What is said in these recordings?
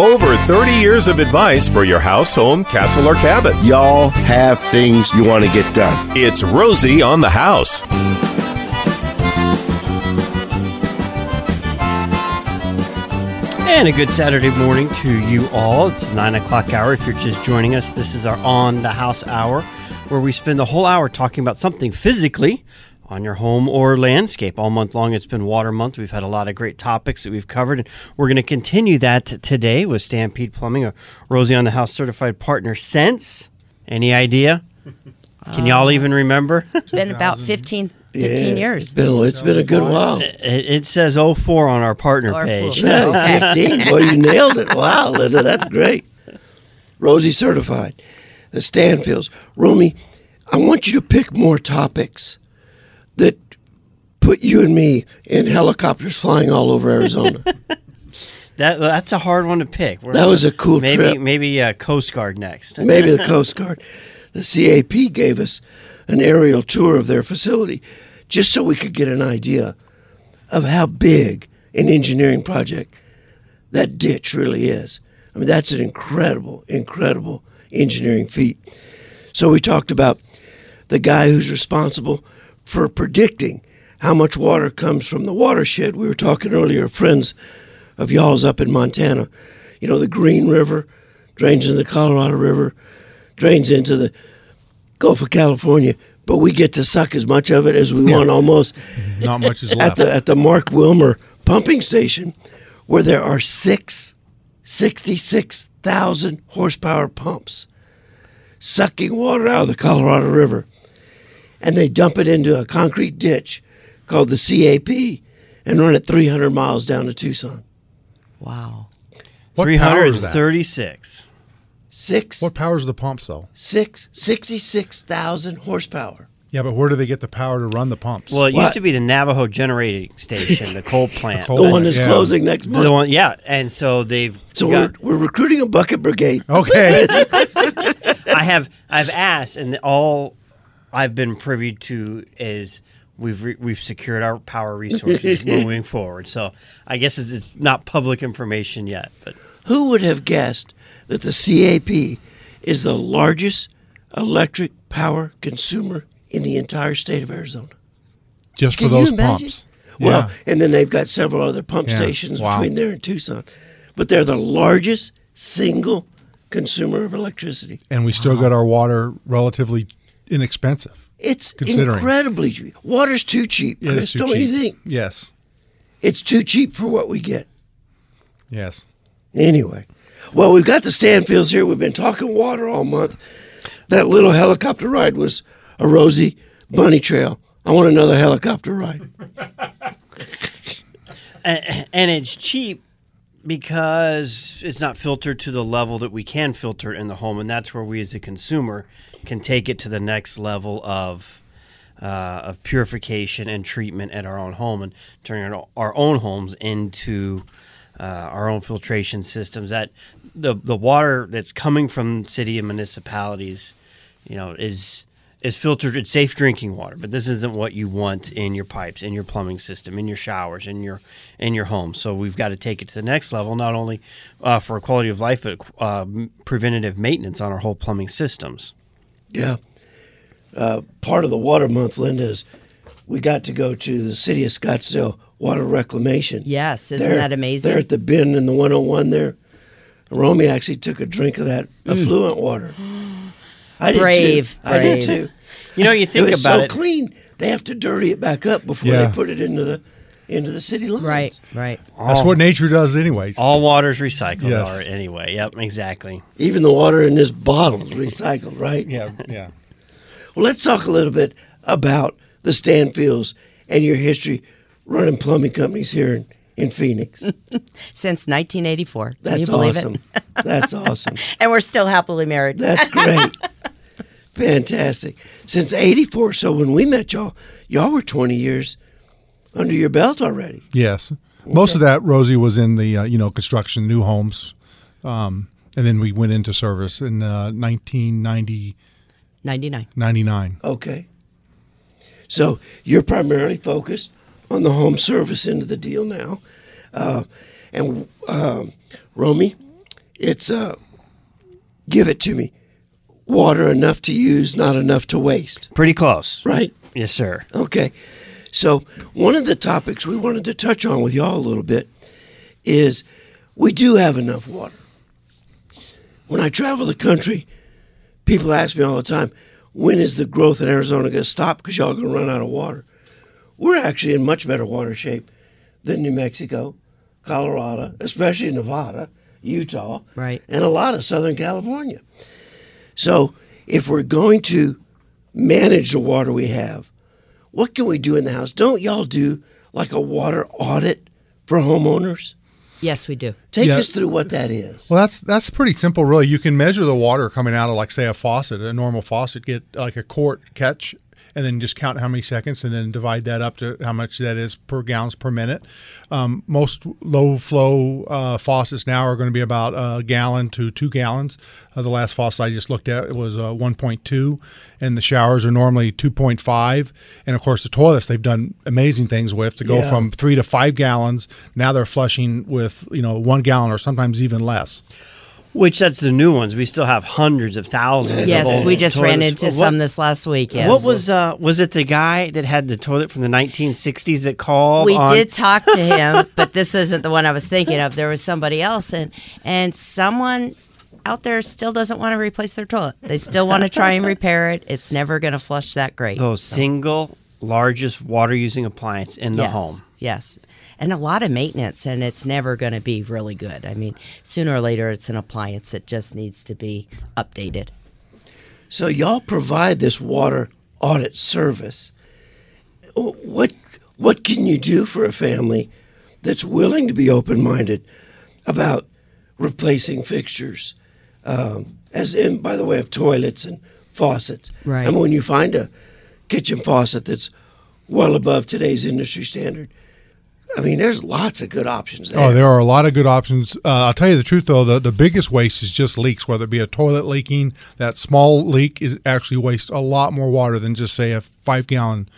Over 30 years of advice for your house, home, castle, or cabin. Y'all have things you want to get done. It's Rosie on the House. And a good Saturday morning to you all. It's the 9 o'clock hour. If you're just joining us, this is our On the House hour, where we spend the whole hour talking about something physically on your home or landscape. All month long, it's been Water Month. We've had a lot of great topics that we've covered, and we're going to continue that today with Stampede Plumbing, a Rosie on the House certified partner since. Any idea? Can y'all even remember? It's been about 15 years. Bill, it's been a good while. It says 04 on our partner page. No, 15. Well, you nailed it. Wow, Linda, that's great. Rosie certified. The Stanfields. Romy, I want you to pick more topics that put you and me in helicopters flying all over Arizona. That's a hard one to pick. That was a cool trip. Maybe Coast Guard next. Maybe the Coast Guard. The CAP gave us an aerial tour of their facility just so we could get an idea of how big an engineering project that ditch really is. I mean, that's an incredible, incredible engineering feat. So we talked about the guy who's responsible for predicting how much water comes from the watershed. We were talking earlier, friends of y'all's up in Montana. You know, the Green River drains into the Colorado River, drains into the Gulf of California, but we get to suck as much of it as we want almost. Not much is left. At the Mark Wilmer pumping station, where there are 66,000 horsepower pumps sucking water out of the Colorado River. And they dump it into a concrete ditch called the CAP and run it 300 miles down to Tucson. Wow. What 336. What powers the pumps, though? 66,000 horsepower. Yeah, but where do they get the power to run the pumps? Well, it used to be the Navajo generating station, the coal plant. The one that's closing next month. The one, and so they've we're recruiting a bucket brigade. Okay. I've asked, and all I've been privy to is we've secured our power resources moving forward. So I guess it's not public information yet. But who would have guessed that the CAP is the largest electric power consumer in the entire state of Arizona? Just for those pumps. Well, and then they've got several other pump stations between there and Tucson. But they're the largest single consumer of electricity. And we still got our water relatively inexpensive. It's incredibly cheap. Water's too cheap, Chris, don't you think? Yes. It's too cheap for what we get. Yes. Anyway. Well, we've got the Stanfields here. We've been talking water all month. That little helicopter ride was a Rosie bunny trail. I want another helicopter ride. And it's cheap because it's not filtered to the level that we can filter in the home, and that's where we as a consumer can take it to the next level of purification and treatment at our own home and turn our own homes into our own filtration systems. That the water that's coming from city and municipalities, is filtered. It's safe drinking water, but this isn't what you want in your pipes, in your plumbing system, in your showers, in your home. So we've got to take it to the next level, not only for quality of life, but preventative maintenance on our whole plumbing systems. Yeah, part of the Water Month, Linda, is we got to go to the city of Scottsdale water reclamation. Yes, isn't that amazing? They're at the bend in the 101 there. Romy actually took a drink of that affluent water. I did too. You know, you think about it. It's so clean. They have to dirty it back up before they put it into the city lines. Right. That's what nature does anyways. All water's recycled anyway. Yep, exactly. Even the water in this bottle is recycled, right? Yeah. Well, let's talk a little bit about the Stanfields and your history running plumbing companies here in Phoenix. Since 1984. That's awesome. That's awesome. And we're still happily married. That's great. Fantastic. Since 84. So when we met y'all were 20 years under your belt already. Yes. Okay. Most of that, Rosie, was in the, construction, new homes. And then we went into service in 1999. Okay. So you're primarily focused on the home service end of the deal now. And Romy, It's give it to me. Water enough to use, not enough to waste. Pretty close. Right? Yes, sir. Okay. So one of the topics we wanted to touch on with y'all a little bit is we do have enough water. When I travel the country, people ask me all the time, when is the growth in Arizona going to stop because y'all going to run out of water? We're actually in much better water shape than New Mexico, Colorado, especially Nevada, Utah, right, and a lot of Southern California. So if we're going to manage the water we have, what can we do in the house? Don't y'all do like a water audit for homeowners? Yes, we do. Take us through what that is. Well, that's pretty simple, really. You can measure the water coming out of, like, say, a faucet, a normal faucet, get like a quart catch, and then just count how many seconds and then divide that up to how much that is per gallons per minute. Most low-flow faucets now are going to be about a gallon to 2 gallons. The last faucet I just looked at was 1.2, and the showers are normally 2.5. And, of course, the toilets they've done amazing things with to go from 3 to 5 gallons. Now they're flushing with 1 gallon or sometimes even less. Which that's the new ones. We still have hundreds of thousands. Yes, of old we just toilets. Ran into some this last week. Yes. What was it the guy that had the toilet from the 1960s that called? We did talk to him, but this isn't the one I was thinking of. There was somebody else, and someone out there still doesn't want to replace their toilet. They still want to try and repair it. It's never going to flush that great. The single largest water using appliance in the home. Yes. And a lot of maintenance, and it's never going to be really good. I mean, sooner or later, it's an appliance that just needs to be updated. So y'all provide this water audit service. What can you do for a family that's willing to be open-minded about replacing fixtures, as in, by the way, of toilets and faucets? Right. And when you find a kitchen faucet that's well above today's industry standard, I mean, there's lots of good options there. Oh, there are a lot of good options. I'll tell you the truth, though. The biggest waste is just leaks, whether it be a toilet leaking. That small leak is actually wastes a lot more water than just, say, a 5-gallon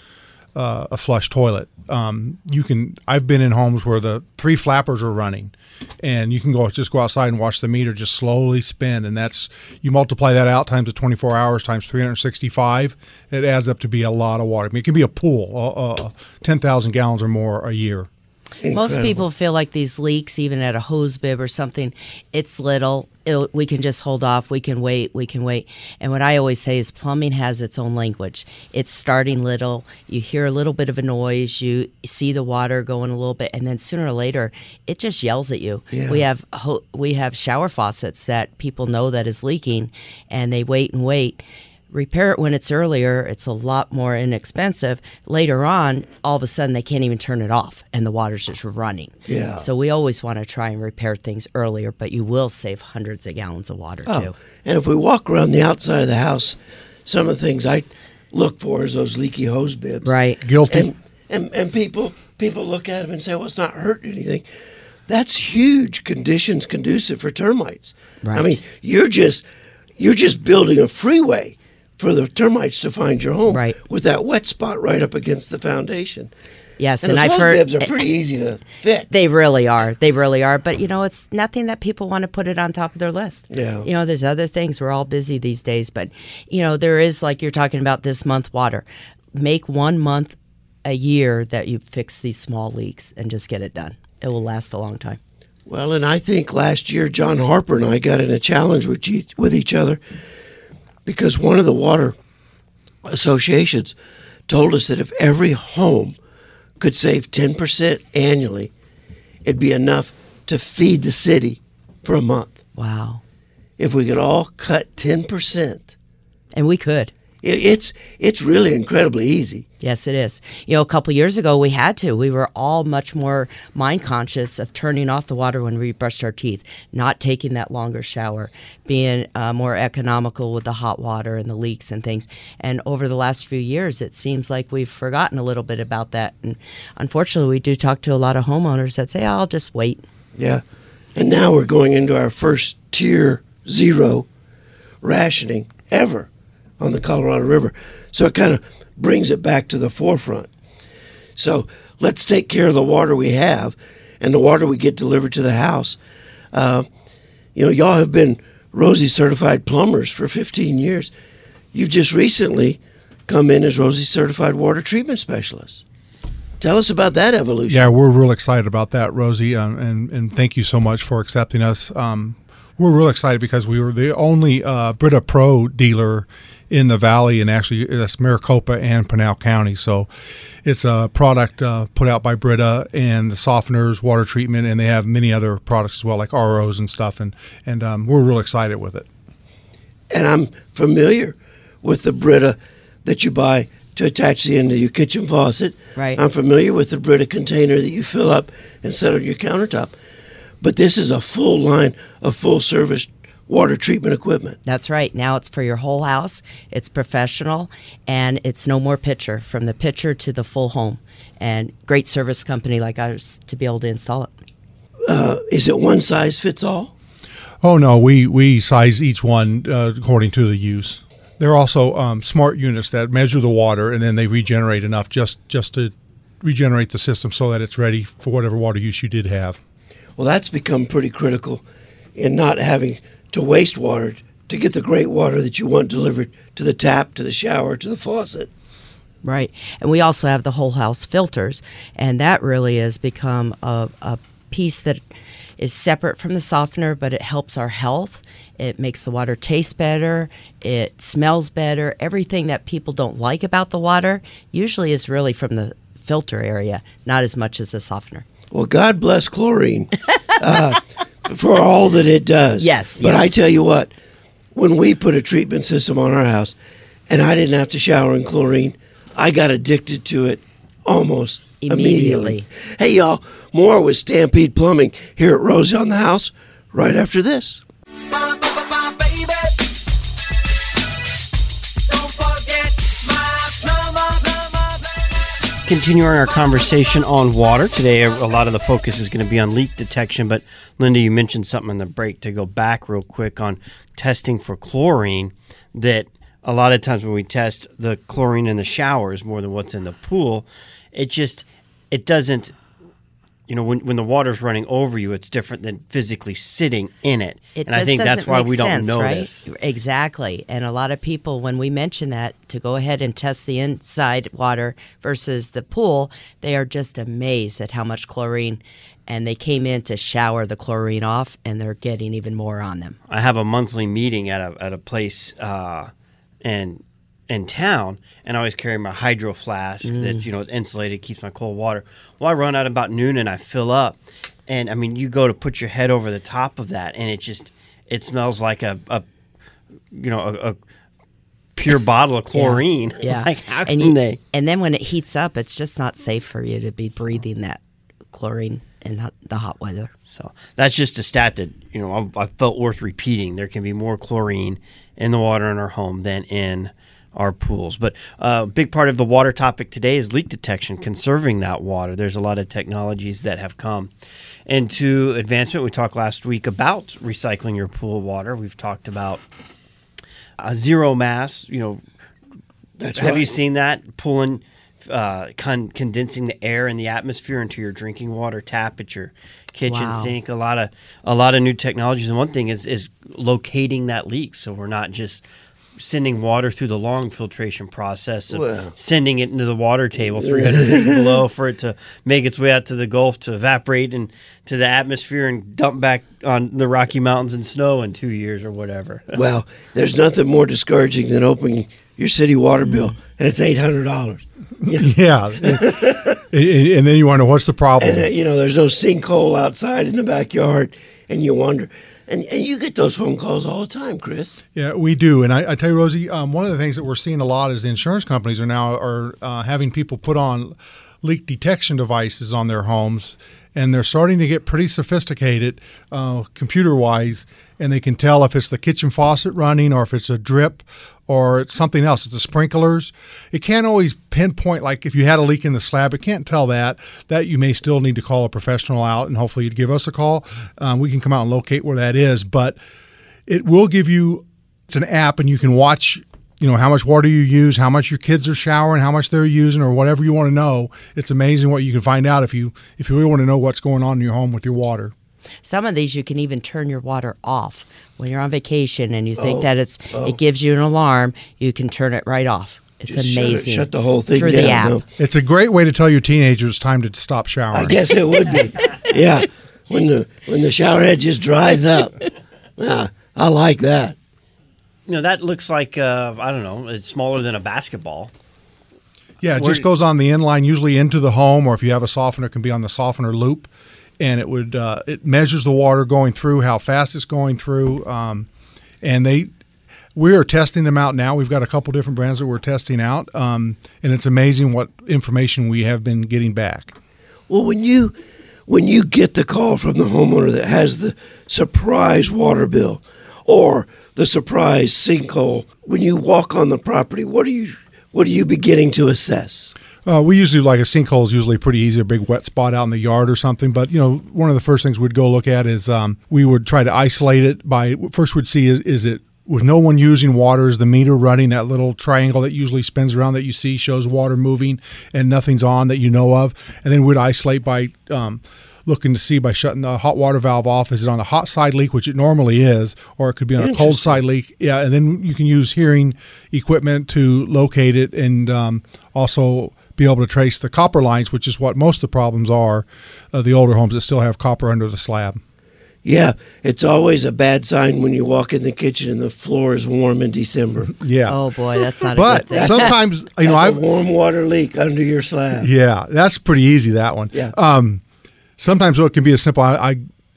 a flush toilet. I've been in homes where the 3 flappers are running, and you can go outside and watch the meter just slowly spin, and you multiply that out times the 24 hours times 365, it adds up to be a lot of water. I mean, it can be a pool, 10,000 gallons or more a year. Incredible. Most people feel like these leaks, even at a hose bib or something, it's little. We can just hold off. We can wait. And what I always say is plumbing has its own language. It's starting little. You hear a little bit of a noise. You see the water going a little bit. And then sooner or later, it just yells at you. Yeah. We have shower faucets that people know that is leaking, and they wait and wait. Repair it when it's earlier. It's a lot more inexpensive. Later on, all of a sudden, they can't even turn it off, and the water's just running. Yeah. So we always want to try and repair things earlier, but you will save hundreds of gallons of water, too. And if we walk around the outside of the house, some of the things I look for is those leaky hose bibs. Right. Guilty. And people look at them and say, well, it's not hurting anything. That's huge conditions conducive for termites. Right. I mean, you're just building a freeway for the termites to find your home, right, with that wet spot right up against the foundation. Yes, and I've heard bibs are pretty easy to fix. They really are. They really are. But, it's nothing that people want to put it on top of their list. Yeah. There's other things. We're all busy these days. But, there is, like you're talking about this month, water. Make 1 month a year that you fix these small leaks and just get it done. It will last a long time. Well, and I think last year John Harper and I got in a challenge with each other, because one of the water associations told us that if every home could save 10% annually, it'd be enough to feed the city for a month. Wow. If we could all cut 10%. And we could. It's really incredibly easy. Yes, it is. A couple of years ago, we had to. We were all much more mind conscious of turning off the water when we brushed our teeth, not taking that longer shower, being more economical with the hot water and the leaks and things. And over the last few years, it seems like we've forgotten a little bit about that. And unfortunately, we do talk to a lot of homeowners that say, I'll just wait. Yeah. And now we're going into our first tier 0 rationing ever on the Colorado River. So it kind of brings it back to the forefront. So let's take care of the water we have and the water we get delivered to the house. You know, y'all have been Rosie certified plumbers for 15 years. You've just recently come in as Rosie certified water treatment specialists. Tell us about that evolution. Yeah, we're real excited about that, Rosie, and thank you so much for accepting us. We're real excited because we were the only Brita Pro dealer in the valley, and actually it's Maricopa and Pinal County. So it's a product put out by Brita, and the softeners, water treatment, and they have many other products as well, like ROs and stuff, and we're real excited with it. And I'm familiar with the Brita that you buy to attach the end of your kitchen faucet. Right. I'm familiar with the Brita container that you fill up and set on your countertop. But this is a full line of full service water treatment equipment. That's right. Now it's for your whole house. It's professional, and it's no more pitcher, from the pitcher to the full home. And great service company like ours to be able to install it. Is it one size fits all? Oh, no. We size each one according to the use. There are also smart units that measure the water, and then they regenerate enough just to regenerate the system so that it's ready for whatever water use you did have. Well, that's become pretty critical in not having to waste water to get the great water that you want delivered to the tap, to the shower, to the faucet. Right. And we also have the whole house filters, and that really has become a piece that is separate from the softener, but it helps our health. It makes the water taste better. It smells better. Everything that people don't like about the water usually is really from the filter area, not as much as the softener. Well, God bless chlorine for all that it does. Yes. But yes. I tell you what, when we put a treatment system on our house and I didn't have to shower in chlorine, I got addicted to it almost immediately. Hey, y'all, more with Stampede Plumbing here at Rosie on the House right after this. Continuing our conversation on water today, a lot of the focus is going to be on leak detection, but Linda, you mentioned something in the break to go back real quick on testing for chlorine, that a lot of times when we test the chlorine in the shower is more than what's in the pool. It doesn't, you know, when the water's running over you, it's different than physically sitting in it. And I think that's why we don't know this. Exactly. And a lot of people, when we mention that, to go ahead and test the inside water versus the pool, they are just amazed at how much chlorine. And they came in to shower the chlorine off, and they're getting even more on them. I have a monthly meeting at a place in town, and I always carry my hydro flask that's, you know, insulated, keeps my cold water. Well, I run out about noon and I fill up, and I mean, you go to put your head over the top of that, and it smells like a pure bottle of chlorine. Yeah. Like, how can they? And then when it heats up, it's just not safe for you to be breathing that chlorine in the hot weather. So that's just a stat that, you know, I felt worth repeating. There can be more chlorine in the water in our home than in our pools. But a big part of the water topic today is leak detection, conserving that water. There's a lot of technologies that have come into advancement. We talked last week about recycling your pool water. We've talked about zero mass. You know, have you seen that? Pulling, condensing the air in the atmosphere into your drinking water tap at your kitchen sink. A lot of new technologies. And one thing is locating that leak, so we're not just sending water through the long filtration process of sending it into the water table 300 feet below for it to make its way out to the Gulf to evaporate and to the atmosphere and dump back on the Rocky Mountains and snow in 2 years or whatever. Well, there's nothing more discouraging than opening your city water bill and it's $800. Yeah. And then you wonder, what's the problem? And, you know, there's no sinkhole outside in the backyard, and you wonder. And you get those phone calls all the time, Chris. Yeah, we do. And I tell you, Rosie, one of the things that we're seeing a lot is the insurance companies are now having people put on leak detection devices on their homes, and they're starting to get pretty sophisticated computer-wise, and they can tell if it's the kitchen faucet running or if it's a drip or it's something else. It's the sprinklers. It can't always pinpoint, like if you had a leak in the slab, it can't tell that. That you may still need to call a professional out, and hopefully you'd give us a call. We can come out and locate where that is, but it will give you, it's an app, and you can watch, you know, how much water you use, how much your kids are showering, how much they're using, or whatever you want to know. It's amazing what you can find out if you really want to know what's going on in your home with your water. Some of these you can even turn your water off. When you're on vacation and you think it gives you an alarm, you can turn it right off. It's just amazing. Shut the whole thing down. The app. No. It's a great way to tell your teenagers time to stop showering. I guess it would be. Yeah. When the shower head just dries up. Yeah, I like that. You know, that looks like, I don't know, it's smaller than a basketball. Yeah, it just goes on the inline, usually into the home, or if you have a softener, it can be on the softener loop. And it would it measures the water going through, how fast it's going through. And we are testing them out now. We've got a couple different brands that we're testing out. And it's amazing what information we have been getting back. Well, when you get the call from the homeowner that has the surprise water bill or the surprise sinkhole, when you walk on the property, what are you beginning to assess? We usually, like a sinkhole is usually pretty easy, a big wet spot out in the yard or something. But, you know, one of the first things we'd go look at is we would try to isolate it by, first we'd see is it, with no one using water, is the meter running? That little triangle that usually spins around that you see shows water moving and nothing's on that you know of. And then we'd isolate by looking to see by shutting the hot water valve off. Is it on a hot side leak, which it normally is, or it could be on a cold side leak? Yeah, and then you can use hearing equipment to locate it and also be able to trace the copper lines, which is what most of the problems are, the older homes that still have copper under the slab. Yeah, it's always a bad sign when you walk in the kitchen and the floor is warm in December. Yeah. Oh, boy, that's not a good thing. But sometimes, you know, a warm water leak under your slab. Yeah, that's pretty easy, that one. Yeah. Sometimes it can be as simple.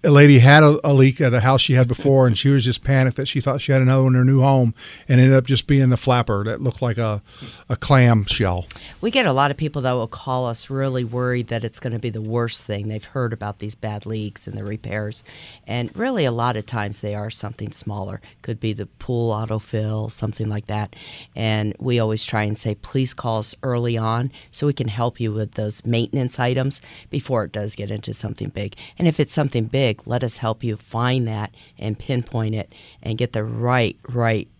A lady had a leak at a house she had before, and she was just panicked that she thought she had another one in her new home, and ended up just being a flapper that looked like a clam shell. We get a lot of people that will call us really worried that it's going to be the worst thing. They've heard about these bad leaks and the repairs, and really a lot of times they are something smaller. Could be the pool autofill, something like that. And we always try and say, please call us early on so we can help you with those maintenance items before it does get into something big. And if it's something big, let us help you find that and pinpoint it and get the right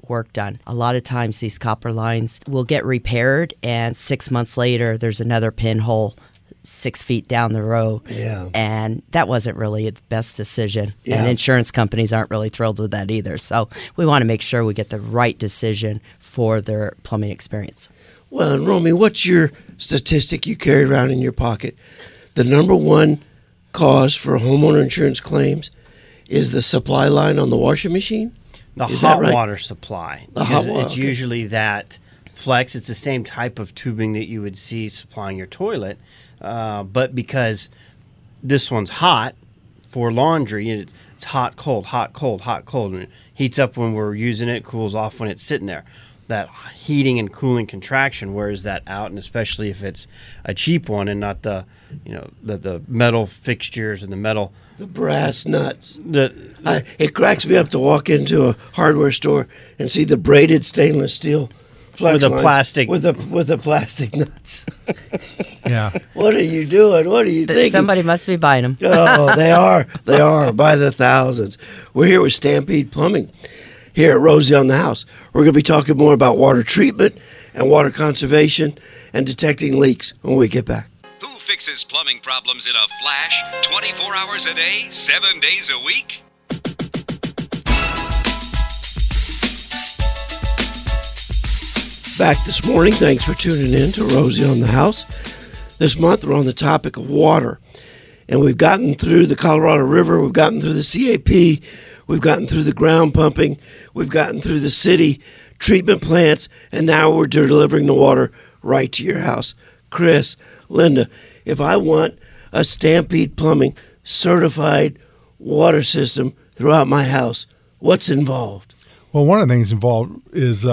work done. A lot of times these copper lines will get repaired, and 6 months later there's another pinhole 6 feet down the row. Yeah. And that wasn't really the best decision. Yeah. And insurance companies aren't really thrilled with that either. So we want to make sure we get the right decision for their plumbing experience. Well, and Romy, what's your statistic you carry around in your pocket? The number one cause for homeowner insurance claims is the supply line on the washing machine? Water supply. The hot water. It's usually that flex. It's the same type of tubing that you would see supplying your toilet, but because this one's hot for laundry, it's hot, cold, hot, cold, hot, cold, and it heats up when we're using it, cools off when it's sitting there. That heating and cooling contraction wears that out, and especially if it's a cheap one and not the, you know, the metal fixtures and the brass nuts. It cracks me up to walk into a hardware store and see the braided stainless steel flex with the plastic with the plastic nuts. Yeah. What are you doing? What are you thinking? Somebody must be buying them. Oh, they are by the thousands. We're here with Stampede Plumbing. Here at Rosie on the House, we're going to be talking more about water treatment and water conservation and detecting leaks when we get back. Who fixes plumbing problems in a flash, 24 hours a day, 7 days a week? Back this morning. Thanks for tuning in to Rosie on the House. This month, we're on the topic of water. And we've gotten through the Colorado River. We've gotten through the CAP. We've gotten through the ground pumping. We've gotten through the city treatment plants. And now we're delivering the water right to your house. Chris, Linda, if I want a Stampede Plumbing certified water system throughout my house, what's involved? Well, one of the things involved is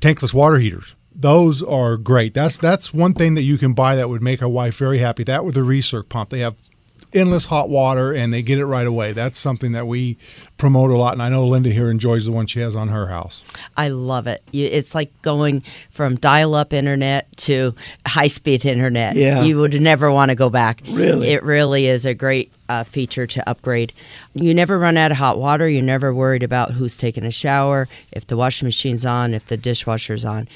tankless water heaters. Those are great. That's one thing that you can buy that would make a wife very happy. That with a recirc pump. They have endless hot water, and they get it right away. That's something that we promote a lot, and I know Linda here enjoys the one she has on her house. I love it. It's like going from dial-up internet to high-speed internet. Yeah. You would never want to go back. Really? It really is a great feature to upgrade. You never run out of hot water. You're never worried about who's taking a shower, if the washing machine's on, if the dishwasher's on.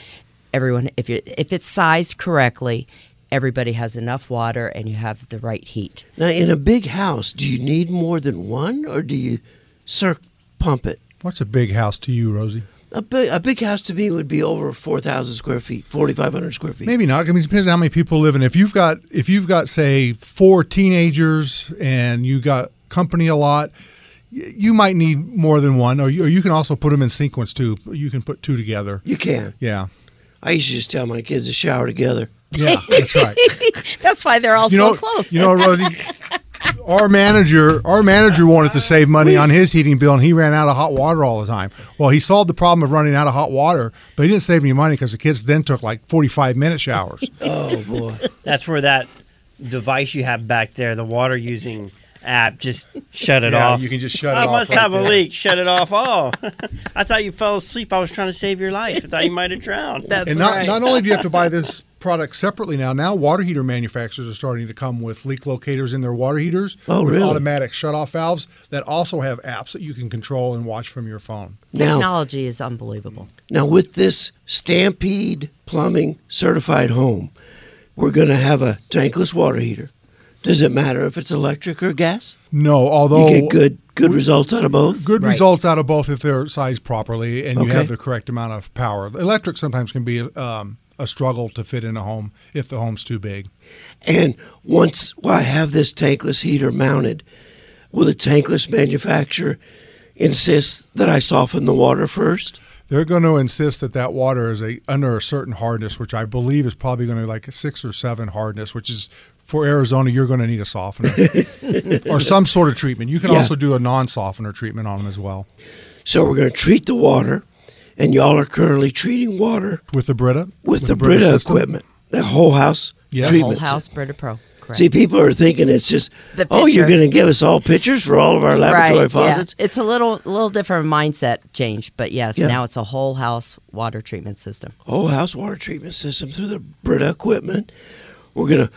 Everyone, if it's sized correctly, everybody has enough water and you have the right heat. Now, in a big house, do you need more than one, or do you pump it? What's a big house to you, Rosie? A big house to me would be over 4,000 square feet, 4,500 square feet. Maybe not. I mean, it depends on how many people live in. If you've got say 4 teenagers and you got company a lot, you might need more than one. Or you can also put them in sequence too. You can put two together. You can. Yeah. I used to just tell my kids to shower together. Yeah, that's right. That's why they're all so close. You know, Rosie, our manager wanted to save money on his heating bill, and he ran out of hot water all the time. Well, he solved the problem of running out of hot water, but he didn't save any money because the kids then took like 45-minute showers. Oh, boy. That's where that device you have back there, the water-using app, just shut it off. You can just shut it off. I must have a leak. Shut it off. Oh, I thought you fell asleep. I was trying to save your life. I thought you might have drowned. That's right. Not only do you have to buy this product separately now water heater manufacturers are starting to come with leak locators in their water heaters with automatic shutoff valves that also have apps that you can control and watch from your phone. Technology is unbelievable. Now, with this Stampede Plumbing certified home, we're going to have a tankless water heater. Does it matter if it's electric or gas? No, although you get good results out of both. Good results out of both if they're sized properly and you have the correct amount of power. Electric sometimes can be a struggle to fit in a home if the home's too big. And once I have this tankless heater mounted, will the tankless manufacturer insist that I soften the water first? They're going to insist that water is under a certain hardness, which I believe is probably going to be like a 6 or 7 hardness, which is, for Arizona, you're going to need a softener or some sort of treatment. You can also do a non-softener treatment on them as well. So we're going to treat the water. And y'all are currently treating water with the Brita? With the Brita equipment. The whole house treatment. Whole house Brita Pro. Correct. See, people are thinking it's just, you're going to give us all pictures for all of our laboratory faucets? Yeah. It's a little different mindset change, but now it's a whole house water treatment system. Whole house water treatment system through the Brita equipment. We're going to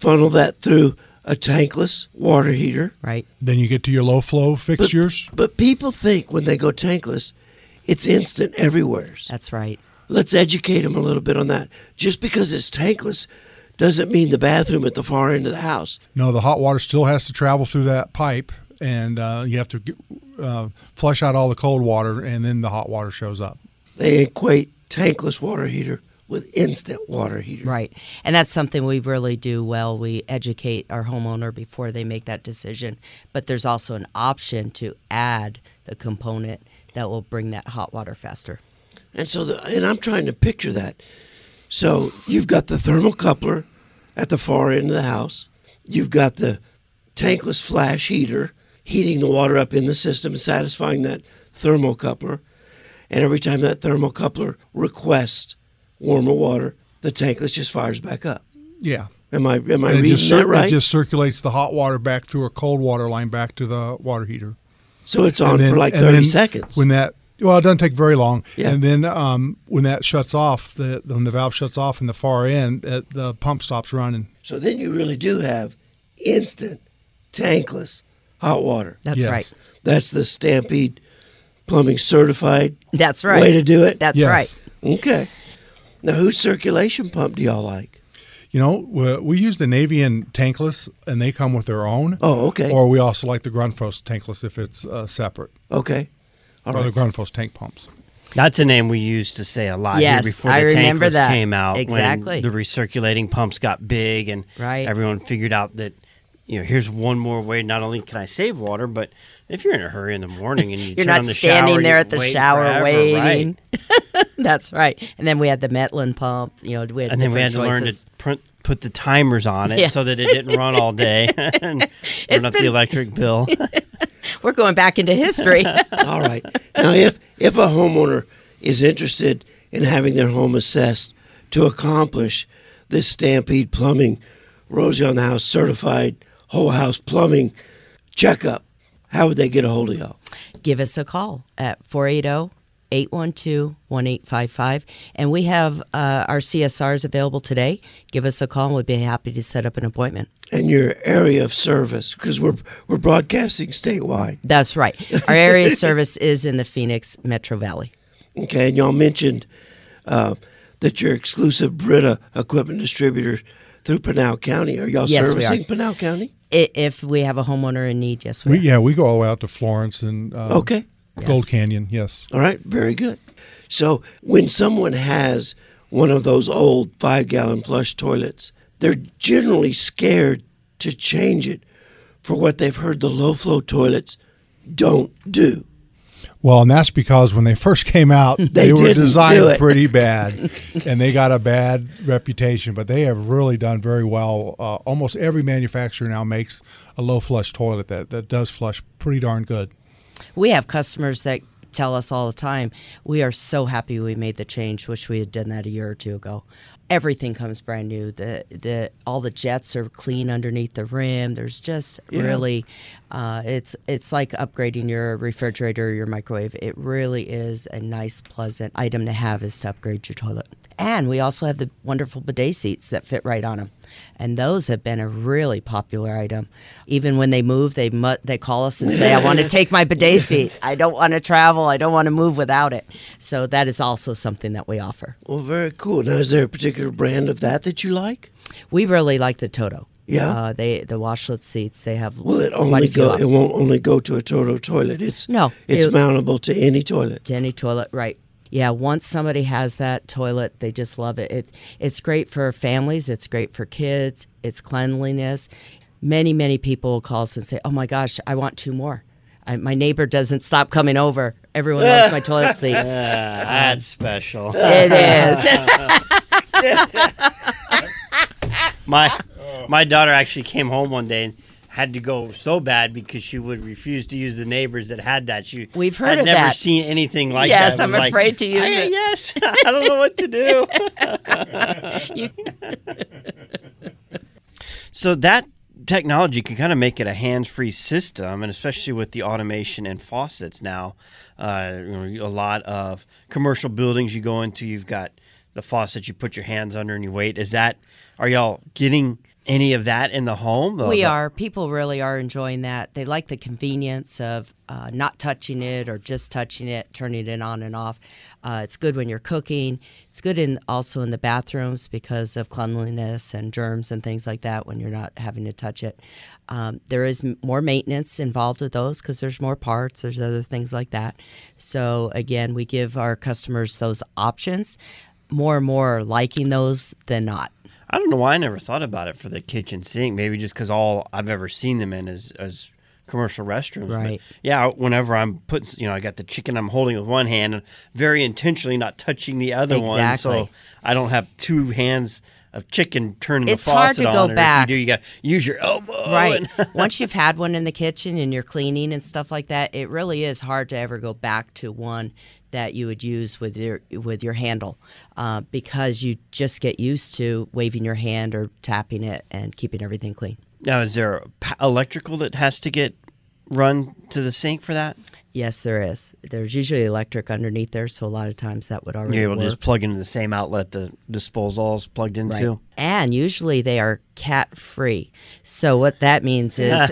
funnel that through a tankless water heater. Right. Then you get to your low flow fixtures. But people think when they go tankless, it's instant everywhere. That's right. Let's educate them a little bit on that. Just because it's tankless doesn't mean the bathroom at the far end of the house. No, the hot water still has to travel through that pipe, and you have to flush out all the cold water, and then the hot water shows up. They equate tankless water heater with instant water heater. Right, and that's something we really do well. We educate our homeowner before they make that decision, but there's also an option to add the component that will bring that hot water faster. And so, I'm trying to picture that. So you've got the thermocoupler at the far end of the house. You've got the tankless flash heater heating the water up in the system, satisfying that thermocoupler. And every time that thermocoupler requests warmer water, the tankless just fires back up. Yeah. Am I reading that right? It just circulates the hot water back through a cold water line back to the water heater. So it's on for like 30 seconds. It doesn't take very long. Yeah. And then when that shuts off, when the valve shuts off in the far end, the pump stops running. So then you really do have instant tankless hot water. That's right. That's the Stampede Plumbing certified way to do it. That's right. Okay. Now, whose circulation pump do y'all like? You know, we use the Navian tankless, and they come with their own. Oh, okay. Or we also like the Grundfos tankless if it's separate. Okay. All right. The Grundfos tank pumps. That's a name we used to say a lot here before the tankless came out. Exactly. When the recirculating pumps got big, and everyone figured out that, you know, here's one more way. Not only can I save water, but if you're in a hurry in the morning and you're not standing there at the shower waiting. Right. That's right. And then we had the Metland pump. You know, we had to learn to put the timers on it so that it didn't run all day and run up the electric bill. We're going back into history. All right. Now, if a homeowner is interested in having their home assessed to accomplish this Stampede Plumbing, Rosie on the House certified whole house plumbing checkup, how would they get a hold of y'all? Give us a call at 480-812-1855. And we have our CSRs available today. Give us a call, and we'd be happy to set up an appointment. And your area of service, because we're broadcasting statewide. That's right. Our area of service is in the Phoenix Metro Valley. Okay, and y'all mentioned that your exclusive Brita equipment distributor Through Pinal County. Are y'all servicing Pinal County? If we have a homeowner in need, yes, we are. Yeah, we go all out to Florence and Gold Canyon, yes. All right, very good. So when someone has one of those old 5-gallon flush toilets, they're generally scared to change it for what they've heard the low-flow toilets don't do. Well, and that's because when they first came out, they were designed pretty bad, and they got a bad reputation. But they have really done very well. Almost every manufacturer now makes a low-flush toilet that does flush pretty darn good. We have customers that tell us all the time, we are so happy we made the change. Wish we had done that a year or two ago. Everything comes brand new. All the jets are clean underneath the rim. There's just really, it's like upgrading your refrigerator or your microwave. It really is a nice, pleasant item to have, is to upgrade your toilet. And we also have the wonderful bidet seats that fit right on them. And those have been a really popular item. Even when they move, they call us and say, I want to take my bidet seat. I don't want to travel. I don't want to move without it. So that is also something that we offer. Well, very cool. Now, is there a particular brand of that you like? We really like the Toto. Yeah, the washlet seats, they have. Well, it won't only go to a Toto toilet. It's mountable to any toilet. To any toilet, right. Yeah, once somebody has that toilet, they just love it. It's great for families. It's great for kids. It's cleanliness. Many, many people call us and say, oh, my gosh, I want two more. My neighbor doesn't stop coming over. Everyone wants my toilet seat. That's special. It is. My daughter actually came home one day and had to go so bad because she would refuse to use the neighbors that had that. We've heard of that. I'd never seen anything like that. Yes, I'm afraid to use it. Yes, I don't know what to do. So that technology can kind of make it a hands-free system, and especially with the automation and faucets now. A lot of commercial buildings you go into, you've got the faucet you put your hands under and you wait. Are y'all getting any of that in the home? We are. People really are enjoying that. They like the convenience of not touching it or just touching it, turning it on and off. It's good when you're cooking. It's good also in the bathrooms because of cleanliness and germs and things like that when you're not having to touch it. There is more maintenance involved with those because there's more parts. There's other things like that. So, again, we give our customers those options. More and more are liking those than not. I don't know why I never thought about it for the kitchen sink. Maybe just because all I've ever seen them in is commercial restrooms. Right. But yeah, whenever I'm putting, I got the chicken I'm holding with one hand and very intentionally not touching the other one. So I don't have two hands of chicken turning the faucet on. It's hard to go back. You got to use your elbow. Right. Once you've had one in the kitchen and you're cleaning and stuff like that, it really is hard to ever go back to one that you would use with your handle, because you just get used to waving your hand or tapping it and keeping everything clean. Now, is there electrical that has to get run to the sink for that? Yes, there is. There's usually electric underneath there, so a lot of times that would already work. You're able to just plug into the same outlet the disposal is plugged into? Right. And usually they are cat-free. So what that means is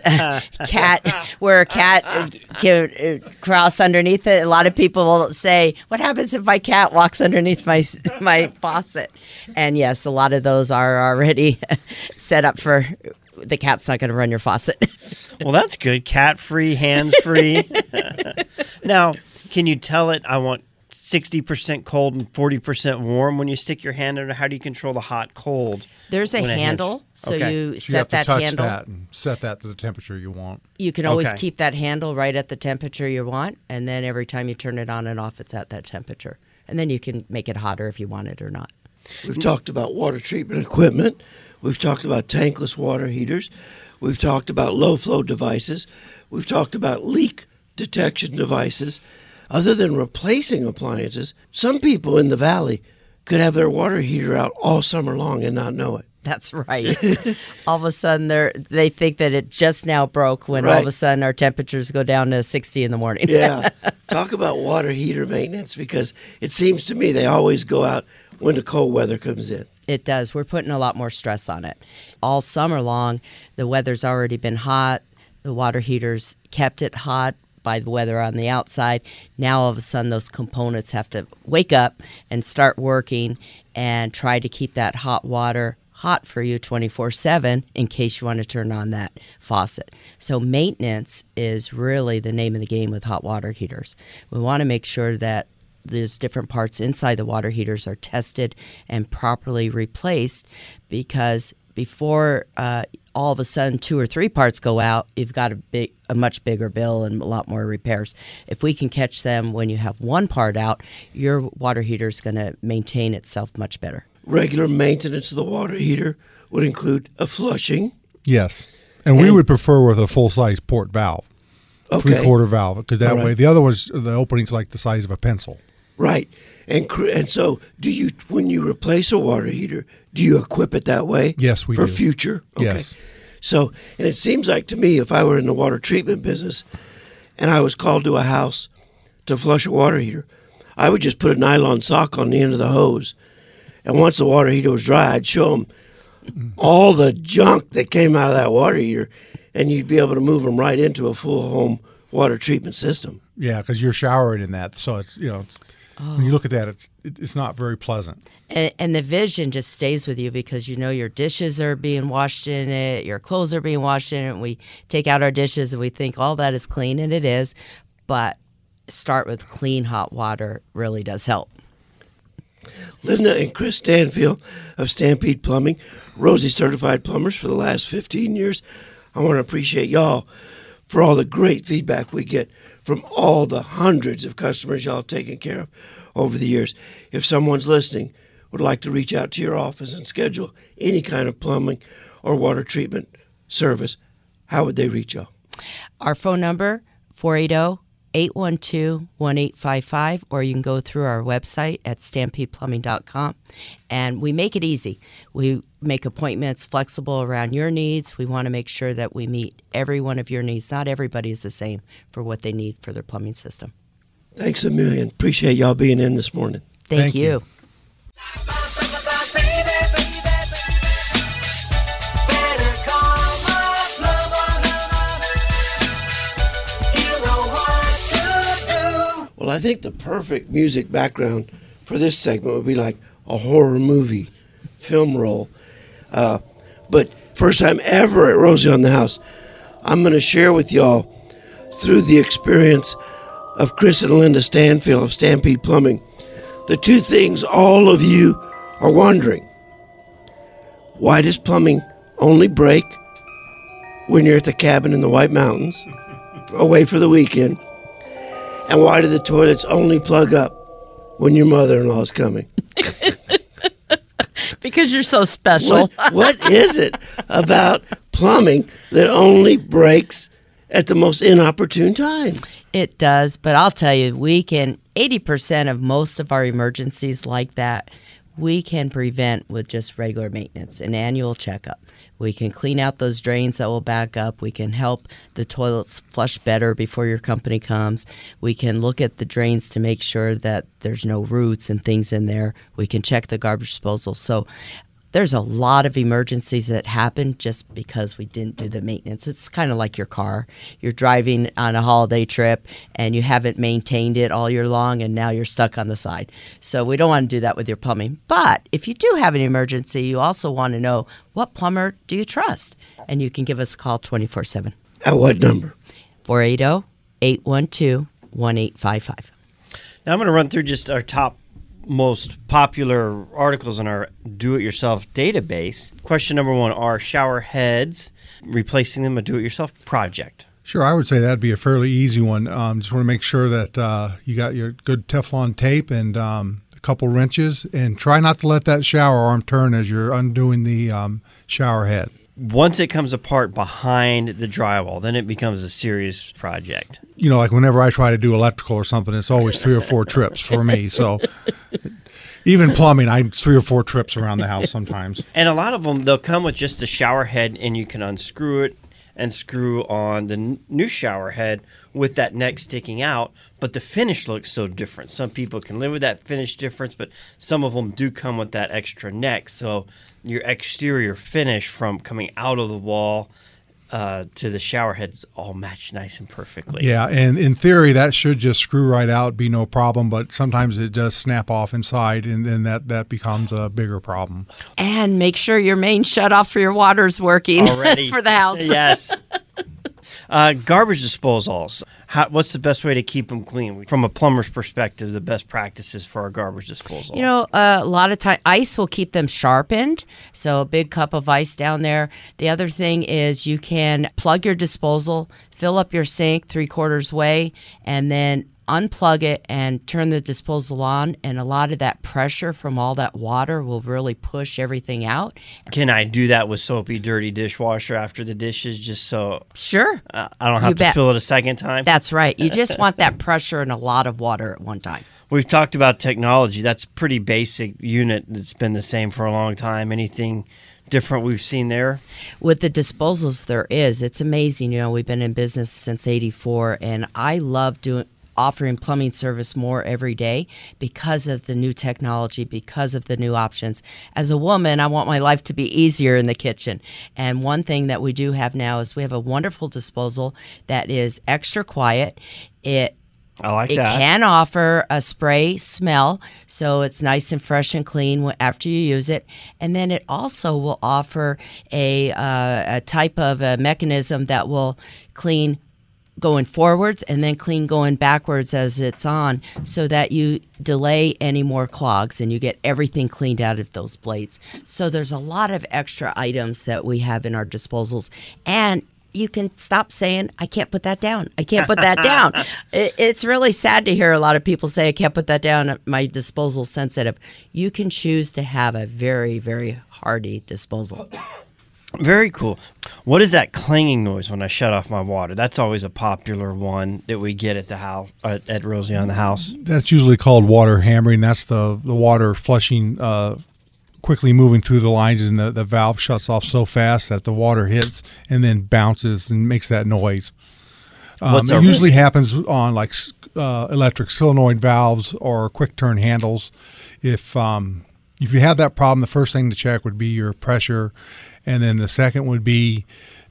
where a cat can cross underneath it. A lot of people will say, what happens if my cat walks underneath my faucet? And, yes, a lot of those are already set up for – the cat's not going to run your faucet. Well, that's good. Cat-free, hands-free. Now, can you tell it, I want 60% cold and 40% warm when you stick your hand in it? How do you control the hot-cold? There's a handle, you set that handle. You have to touch that and set that to the temperature you want. You can always keep that handle right at the temperature you want, and then every time you turn it on and off, it's at that temperature. And then you can make it hotter if you want it or not. We've talked about water treatment equipment. We've talked about tankless water heaters. We've talked about low-flow devices. We've talked about leak detection devices. Other than replacing appliances, some people in the valley could have their water heater out all summer long and not know it. That's right. All of a sudden, they think that it just now broke when all of a sudden our temperatures go down to 60 in the morning. Yeah. Talk about water heater maintenance, because it seems to me they always go out when the cold weather comes in. It does. We're putting a lot more stress on it. All summer long, the weather's already been hot. The water heaters kept it hot by the weather on the outside. Now, all of a sudden, those components have to wake up and start working and try to keep that hot water hot for you 24/7 in case you want to turn on that faucet. So maintenance is really the name of the game with hot water heaters. We want to make sure that these different parts inside the water heaters are tested and properly replaced, because before all of a sudden 2 or 3 parts go out, you've got a much bigger bill and a lot more repairs. If we can catch them when you have one part out, your water heater is going to maintain itself much better. Regular maintenance of the water heater would include a flushing. Yes, and we would prefer with a full-size port valve, okay. Three-quarter valve, because that way the other ones, the opening's like the size of a pencil. Right, and so do you, when you replace a water heater, do you equip it that way? Yes, we do. For future? Okay. Yes. So, and it seems like to me, if I were in the water treatment business and I was called to a house to flush a water heater, I would just put a nylon sock on the end of the hose. And once the water heater was dry, I'd show them all the junk that came out of that water heater, and you'd be able to move them right into a full home water treatment system. Yeah, because you're showering in that, so it's, you know, it's, when you look at that, it's not very pleasant. And the vision just stays with you, because you know your dishes are being washed in it, your clothes are being washed in it, and we take out our dishes and we think all that is clean, and it is, but start with clean hot water really does help. Linda and Chris Stanfield of Stampede Plumbing, Rosie certified plumbers for the last 15 years. I want to appreciate y'all for all the great feedback we get from all the hundreds of customers y'all have taken care of over the years. If someone's listening, would like to reach out to your office and schedule any kind of plumbing or water treatment service, how would they reach y'all? Our phone number, 480-812-1855, or you can go through our website at stampedeplumbing.com. And we make it easy. We make appointments flexible around your needs. We want to make sure that we meet every one of your needs. Not everybody is the same for what they need for their plumbing system. Thanks a million. Appreciate y'all being in this morning. Thank you. Well, I think the perfect music background for this segment would be like a horror movie film role. But first time ever at Rosie on the House, I'm going to share with y'all through the experience of Chris and Linda Stanfield of Stampede Plumbing the two things all of you are wondering. Why does plumbing only break when you're at the cabin in the White Mountains away for the weekend? And why do the toilets only plug up when your mother-in-law is coming? Because you're so special. What is it about plumbing that only breaks at the most inopportune times? It does, but I'll tell you, we can 80% of most of our emergencies like that, we can prevent with just regular maintenance, an annual checkup. We can clean out those drains that will back up. We can help the toilets flush better before your company comes. We can look at the drains to make sure that there's no roots and things in there. We can check the garbage disposal. So there's a lot of emergencies that happen just because we didn't do the maintenance. It's kind of like your car. You're driving on a holiday trip, and you haven't maintained it all year long, and now you're stuck on the side. So we don't want to do that with your plumbing. But if you do have an emergency, you also want to know, what plumber do you trust? And you can give us a call 24/7. At what number? 480-812-1855. Now I'm going to run through just our top most popular articles in our do-it-yourself database. Question number one, are shower heads, replacing them, a do-it-yourself project? Sure, I would say that'd be a fairly easy one. Just want to make sure that you got your good Teflon tape and a couple wrenches, and try not to let that shower arm turn as you're undoing the shower head. Once it comes apart behind the drywall, then it becomes a serious project. You know, like whenever I try to do electrical or something, it's always 3 or 4 trips for me. So even plumbing, I 3 or 4 trips around the house sometimes. And a lot of them, they'll come with just the shower head, and you can unscrew it and screw on the new shower head with that neck sticking out. But the finish looks so different. Some people can live with that finish difference, but some of them do come with that extra neck. So your exterior finish from coming out of the wall to the shower heads all match nice and perfectly. Yeah, and in theory, that should just screw right out, be no problem, but sometimes it does snap off inside, and then that becomes a bigger problem. And make sure your main shutoff for your water's working for the house. Yes. Garbage disposals. What's the best way to keep them clean? From a plumber's perspective, the best practices for our garbage disposal. You know, a lot of time ice will keep them sharpened. So a big cup of ice down there. The other thing is you can plug your disposal, fill up your sink 3/4 way, and then unplug it and turn the disposal on, and a lot of that pressure from all that water will really push everything out. Can I do that with soapy, dirty dishwasher after the dishes just so sure I don't have to fill it a second time? That's right. You just want that pressure and a lot of water at one time. We've talked about technology. That's a pretty basic unit that's been the same for a long time. Anything different we've seen there? With the disposals there is. It's amazing. You know, we've been in business since '84, and I love offering plumbing service more every day because of the new technology, because of the new options. As a woman, I want my life to be easier in the kitchen. And one thing that we do have now is we have a wonderful disposal that is extra quiet. It can offer a spray smell, so it's nice and fresh and clean after you use it. And then it also will offer a type of a mechanism that will clean going forwards and then clean going backwards as it's on, so that you delay any more clogs and you get everything cleaned out of those blades. So there's a lot of extra items that we have in our disposals, and you can stop saying, I can't put that down. I can't put that down. It's really sad to hear a lot of people say, I can't put that down. My disposal's sensitive. You can choose to have a very, very hardy disposal. Very cool. What is that clanging noise when I shut off my water? That's always a popular one that we get at the house, at Rosie on the House. That's usually called water hammering. That's the water flushing, quickly moving through the lines, and the valve shuts off so fast that the water hits and then bounces and makes that noise. It usually happens on like electric solenoid valves or quick turn handles. If you have that problem, the first thing to check would be your pressure. And then the second would be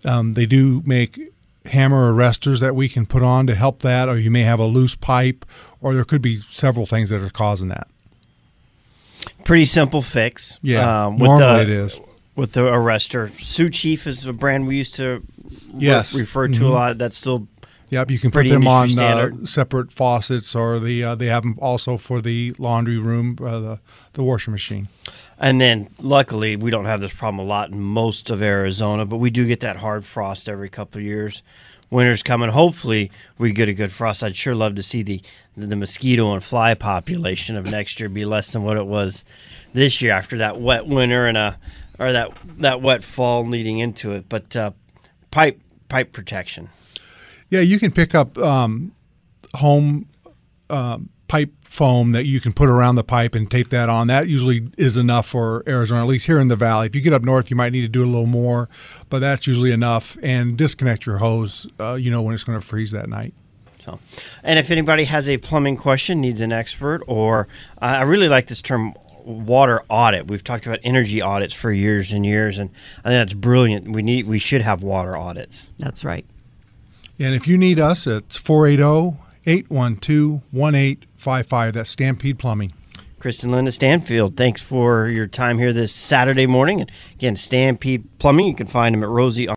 they do make hammer arresters that we can put on to help that, or you may have a loose pipe, or there could be several things that are causing that. Pretty simple fix. Yeah, normally it is. With the arrestor. Sioux Chief is a brand we used to refer to a lot. That's still you can put them on separate faucets, or they have them also for the laundry room, the washer machine. And then, luckily, we don't have this problem a lot in most of Arizona, but we do get that hard frost every couple of years. Winter's coming. Hopefully, we get a good frost. I'd sure love to see the mosquito and fly population of next year be less than what it was this year after that wet winter or that wet fall leading into it. But pipe protection. Yeah, you can pick up home pipe foam that you can put around the pipe and tape that on. That usually is enough for Arizona, at least here in the valley. If you get up north, you might need to do a little more, but that's usually enough. And disconnect your hose, when it's going to freeze that night. So, and if anybody has a plumbing question, needs an expert, or I really like this term, water audit. We've talked about energy audits for years and years, and I think that's brilliant. We should have water audits. That's right. And if you need us, it's 480-812-1855. That's Stampede Plumbing. Chris and Linda Stanfield, thanks for your time here this Saturday morning. And again, Stampede Plumbing, you can find them at Rosie on